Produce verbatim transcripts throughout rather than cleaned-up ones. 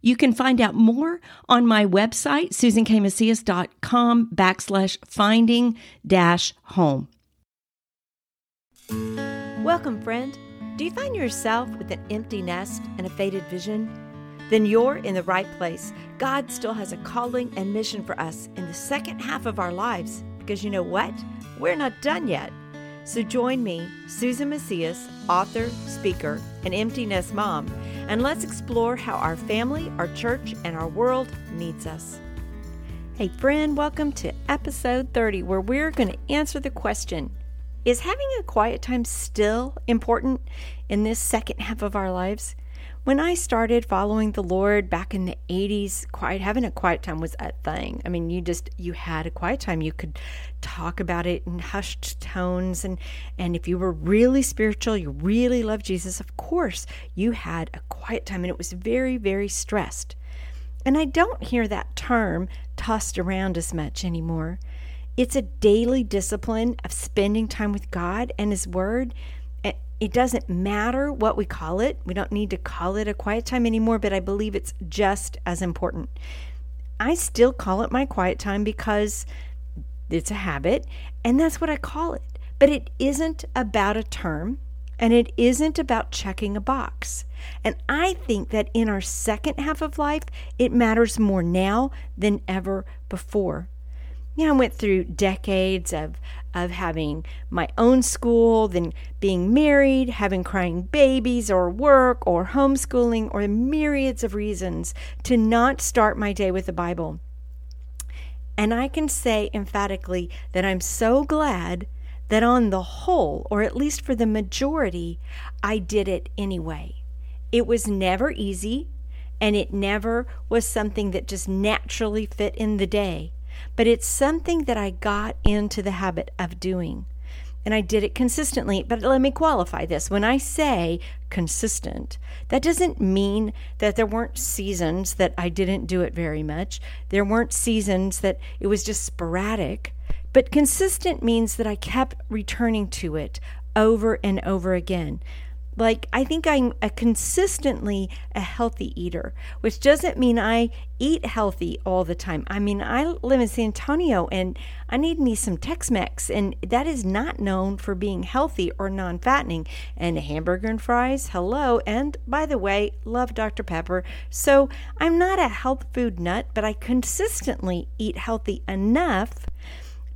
You can find out more on my website, Susan K Macias dot com backslash finding dash home. Welcome, friend. Do you find yourself with an empty nest and a faded vision? Then you're in the right place. God still has a calling and mission for us in the second half of our lives, because you know what? We're not done yet. So join me, Susan Macias, author, speaker, and empty nest mom, and let's explore how our family, our church, and our world needs us. Hey friend, welcome to episode thirty, where we're going to answer the question, is having a quiet time still important in this second half of our lives? When I started following the Lord back in the eighties, quiet having a quiet time was a thing. I mean, you just, you had a quiet time. You could talk about it in hushed tones. And, and if you were really spiritual, you really loved Jesus, of course, you had a quiet time. And it was very, very stressed. And I don't hear that term tossed around as much anymore. It's a daily discipline of spending time with God and His Word. It doesn't matter what we call it. We don't need to call it a quiet time anymore, but I believe it's just as important. I still call it my quiet time because it's a habit, and that's what I call it. But it isn't about a term, and it isn't about checking a box. And I think that in our second half of life, it matters more now than ever before. Yeah, I went through decades of of having my own school, then being married, having crying babies, or work, or homeschooling, or myriads of reasons to not start my day with the Bible. And I can say emphatically that I'm so glad that on the whole, or at least for the majority, I did it anyway. It was never easy, and it never was something that just naturally fit in the day. But it's something that I got into the habit of doing. And I did it consistently. But let me qualify this. When I say consistent, that doesn't mean that there weren't seasons that I didn't do it very much. There weren't seasons that it was just sporadic. But consistent means that I kept returning to it over and over again. Like, I think I'm a consistently a healthy eater, which doesn't mean I eat healthy all the time. I mean, I live in San Antonio, and I need me some Tex-Mex, and that is not known for being healthy or non-fattening. And a hamburger and fries, hello. And by the way, love Doctor Pepper. So I'm not a health food nut, but I consistently eat healthy enough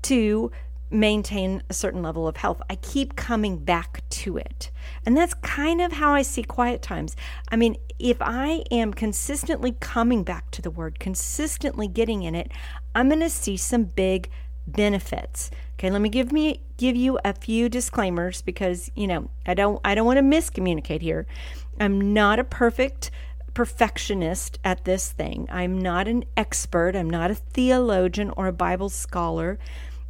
to maintain a certain level of health. I keep coming back to it. And that's kind of how I see quiet times. I mean, if I am consistently coming back to the Word, consistently getting in it, I'm going to see some big benefits. Okay, let me give me give you a few disclaimers, because, you know, I don't I don't want to miscommunicate here. I'm not a perfect perfectionist at this thing. I'm not an expert. I'm not a theologian or a Bible scholar.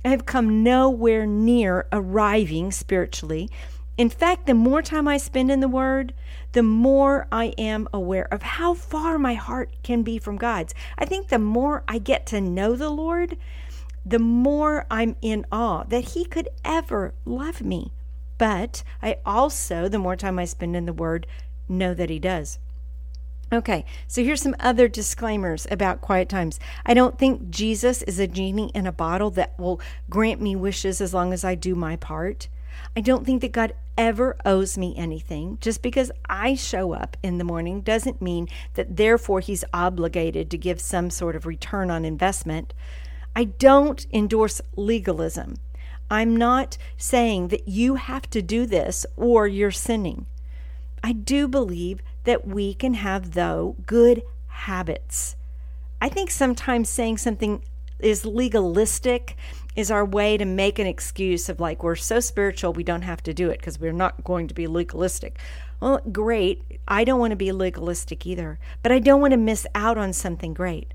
I have come nowhere near arriving spiritually. In fact, the more time I spend in the Word, the more I am aware of how far my heart can be from God's. I think the more I get to know the Lord, the more I'm in awe that He could ever love me. But I also, the more time I spend in the Word, know that He does. Okay, so here's some other disclaimers about quiet times. I don't think Jesus is a genie in a bottle that will grant me wishes as long as I do my part. I don't think that God ever owes me anything. Just because I show up in the morning doesn't mean that therefore He's obligated to give some sort of return on investment. I don't endorse legalism. I'm not saying that you have to do this or you're sinning. I do believe that we can have, though, good habits. I think sometimes saying something is legalistic is our way to make an excuse of, like, we're so spiritual we don't have to do it because we're not going to be legalistic. Well, great. I don't want to be legalistic either, but I don't want to miss out on something great.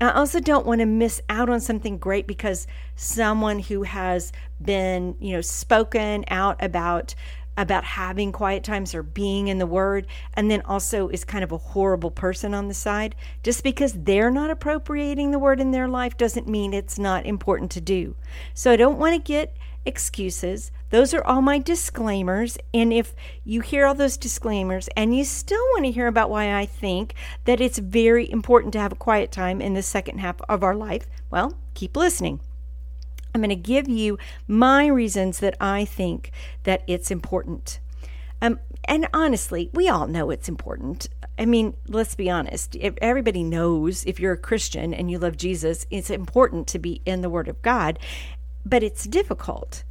I also don't want to miss out on something great because someone who has been, you know, spoken out about about having quiet times or being in the Word, and then also is kind of a horrible person on the side. Just because they're not appropriating the Word in their life doesn't mean it's not important to do. So I don't want to get excuses. Those are all my disclaimers. And if you hear all those disclaimers and you still want to hear about why I think that it's very important to have a quiet time in the second half of our life, well, keep listening. I'm going to give you my reasons that I think that it's important. Um, and honestly, we all know it's important. I mean, let's be honest. If everybody knows, if you're a Christian and you love Jesus, it's important to be in the Word of God, but it's difficult.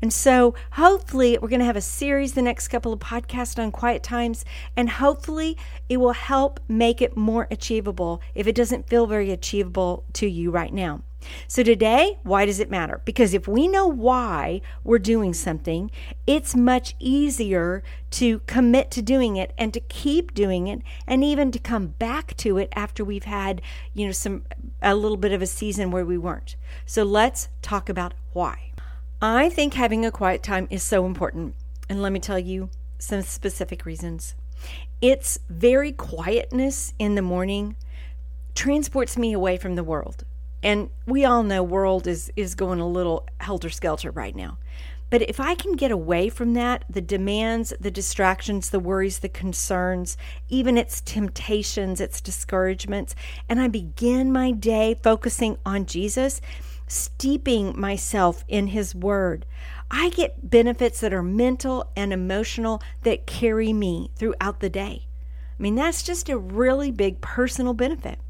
And so hopefully we're going to have a series the next couple of podcasts on quiet times, and hopefully it will help make it more achievable if it doesn't feel very achievable to you right now. So today, why does it matter? Because if we know why we're doing something, it's much easier to commit to doing it and to keep doing it, and even to come back to it after we've had, you know, some a little bit of a season where we weren't. So let's talk about why. I think having a quiet time is so important. And let me tell you some specific reasons. It's very quietness in the morning transports me away from the world. And we all know world is, is going a little helter-skelter right now. But if I can get away from that, the demands, the distractions, the worries, the concerns, even its temptations, its discouragements, and I begin my day focusing on Jesus, steeping myself in His Word, I get benefits that are mental and emotional that carry me throughout the day. I mean, that's just a really big personal benefit.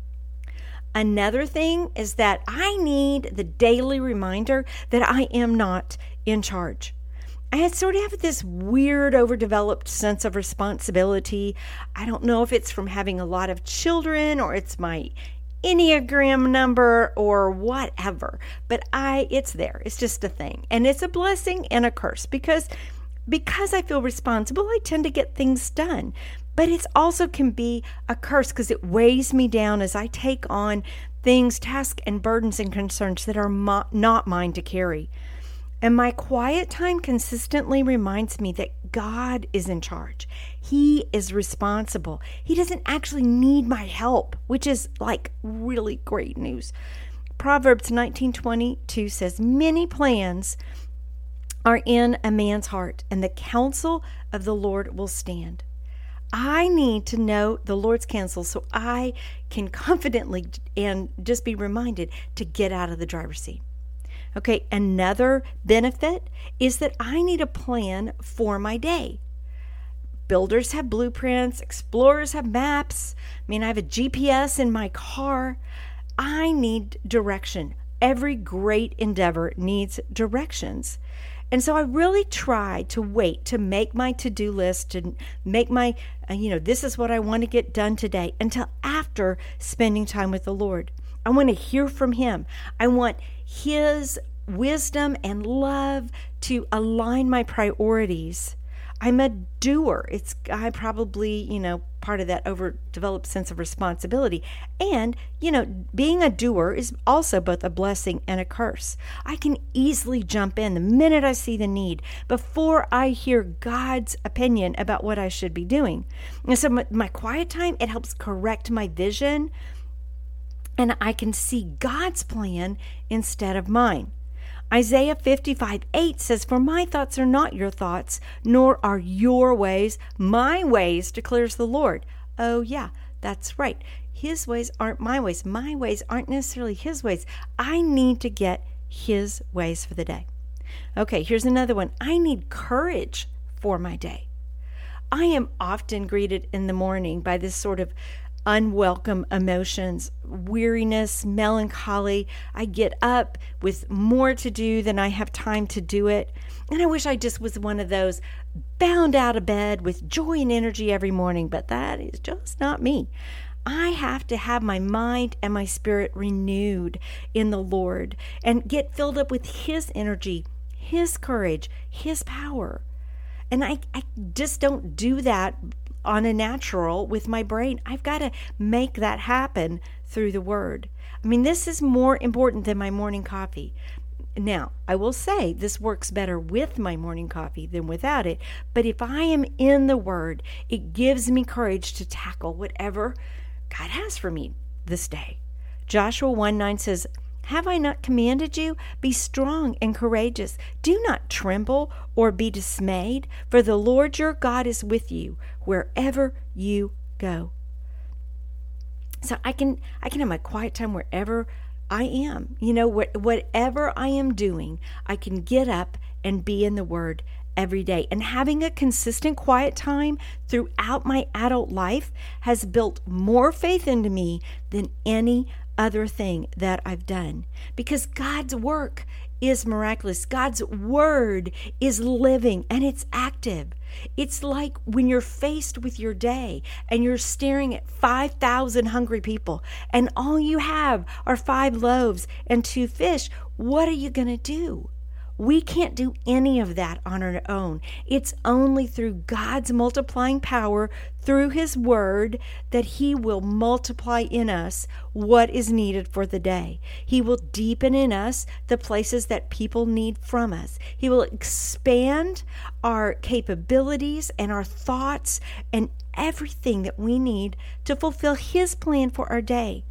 Another thing is that I need the daily reminder that I am not in charge. I had sort of have this weird, overdeveloped sense of responsibility. I don't know if it's from having a lot of children or it's my Enneagram number or whatever, but I, it's there. It's just a thing. And it's a blessing and a curse because, because I feel responsible, I tend to get things done. But it also can be a curse because it weighs me down as I take on things, tasks, and burdens and concerns that are mo- not mine to carry. And my quiet time consistently reminds me that God is in charge. He is responsible. He doesn't actually need my help, which is like really great news. Proverbs nineteen twenty-two says, "Many plans are in a man's heart, and the counsel of the Lord will stand." I need to know the Lord's counsel so I can confidently and just be reminded to get out of the driver's seat. Okay, another benefit is that I need a plan for my day. Builders have blueprints, explorers have maps. I mean, I have a G P S in my car. I need direction. Every great endeavor needs directions. And so I really try to wait to make my to-do list, to make my, you know, this is what I want to get done today until after spending time with the Lord. I want to hear from Him. I want His wisdom and love to align my priorities. I'm a doer. It's I probably, you know, part of that overdeveloped sense of responsibility. And, you know, being a doer is also both a blessing and a curse. I can easily jump in the minute I see the need before I hear God's opinion about what I should be doing. And so my, my quiet time, it helps correct my vision, and I can see God's plan instead of mine. Isaiah fifty-five eight says, "For my thoughts are not your thoughts, nor are your ways my ways, declares the Lord." Oh yeah, that's right. His ways aren't my ways. My ways aren't necessarily His ways. I need to get His ways for the day. Okay, here's another one. I need courage for my day. I am often greeted in the morning by this sort of unwelcome emotions, weariness, melancholy. I get up with more to do than I have time to do it. And I wish I just was one of those bound out of bed with joy and energy every morning, but that is just not me. I have to have my mind and my spirit renewed in the Lord and get filled up with His energy, His courage, His power. And I, I just don't do that on a natural with my brain. I've got to make that happen through the word. I mean, this is more important than my morning coffee. Now, I will say this works better with my morning coffee than without it. But if I am in the word, it gives me courage to tackle whatever God has for me this day. Joshua one nine says, "Have I not commanded you? Be strong and courageous. Do not tremble or be dismayed, for the Lord your God is with you wherever you go." So I can I can have my quiet time wherever I am. You know, wh- whatever I am doing, I can get up and be in the Word every day. And having a consistent quiet time throughout my adult life has built more faith into me than any other thing that I've done, because God's work is miraculous. God's word is living and it's active. It's like when you're faced with your day and you're staring at five thousand hungry people and all you have are five loaves and two fish. What are you going to do? We can't do any of that on our own. It's only through God's multiplying power, through His Word, that He will multiply in us what is needed for the day. He will deepen in us the places that people need from us. He will expand our capabilities and our thoughts and everything that we need to fulfill His plan for our day.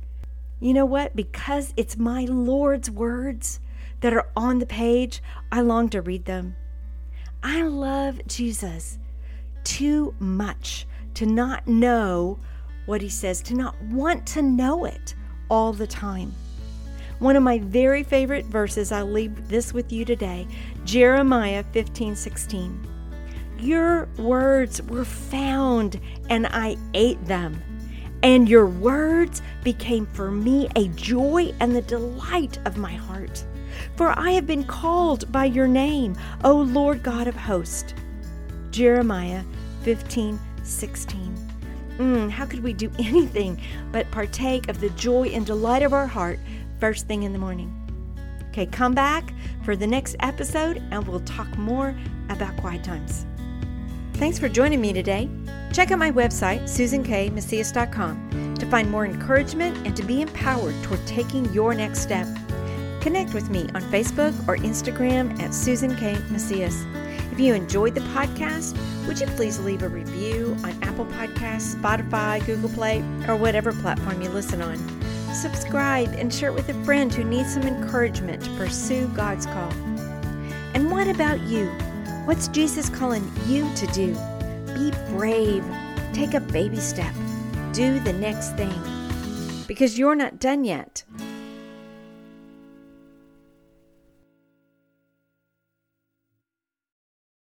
You know what? Because it's my Lord's words that are on the page, I long to read them. I love Jesus too much to not know what He says, to not want to know it all the time. One of my very favorite verses, I'll leave this with you today, Jeremiah fifteen sixteen. "Your words were found, and I ate them. And your words became for me a joy and the delight of my heart. For I have been called by your name, O Lord God of hosts." Jeremiah fifteen sixteen. Mm, how could we do anything but partake of the joy and delight of our heart first thing in the morning? Okay, come back for the next episode and we'll talk more about quiet times. Thanks for joining me today. Check out my website, Susan K Macias dot com, to find more encouragement and to be empowered toward taking your next step. Connect with me on Facebook or Instagram at Susan K. Macias. If you enjoyed the podcast, would you please leave a review on Apple Podcasts, Spotify, Google Play, or whatever platform you listen on. Subscribe and share it with a friend who needs some encouragement to pursue God's call. And what about you? What's Jesus calling you to do? Be brave. Take a baby step. Do the next thing. Because you're not done yet.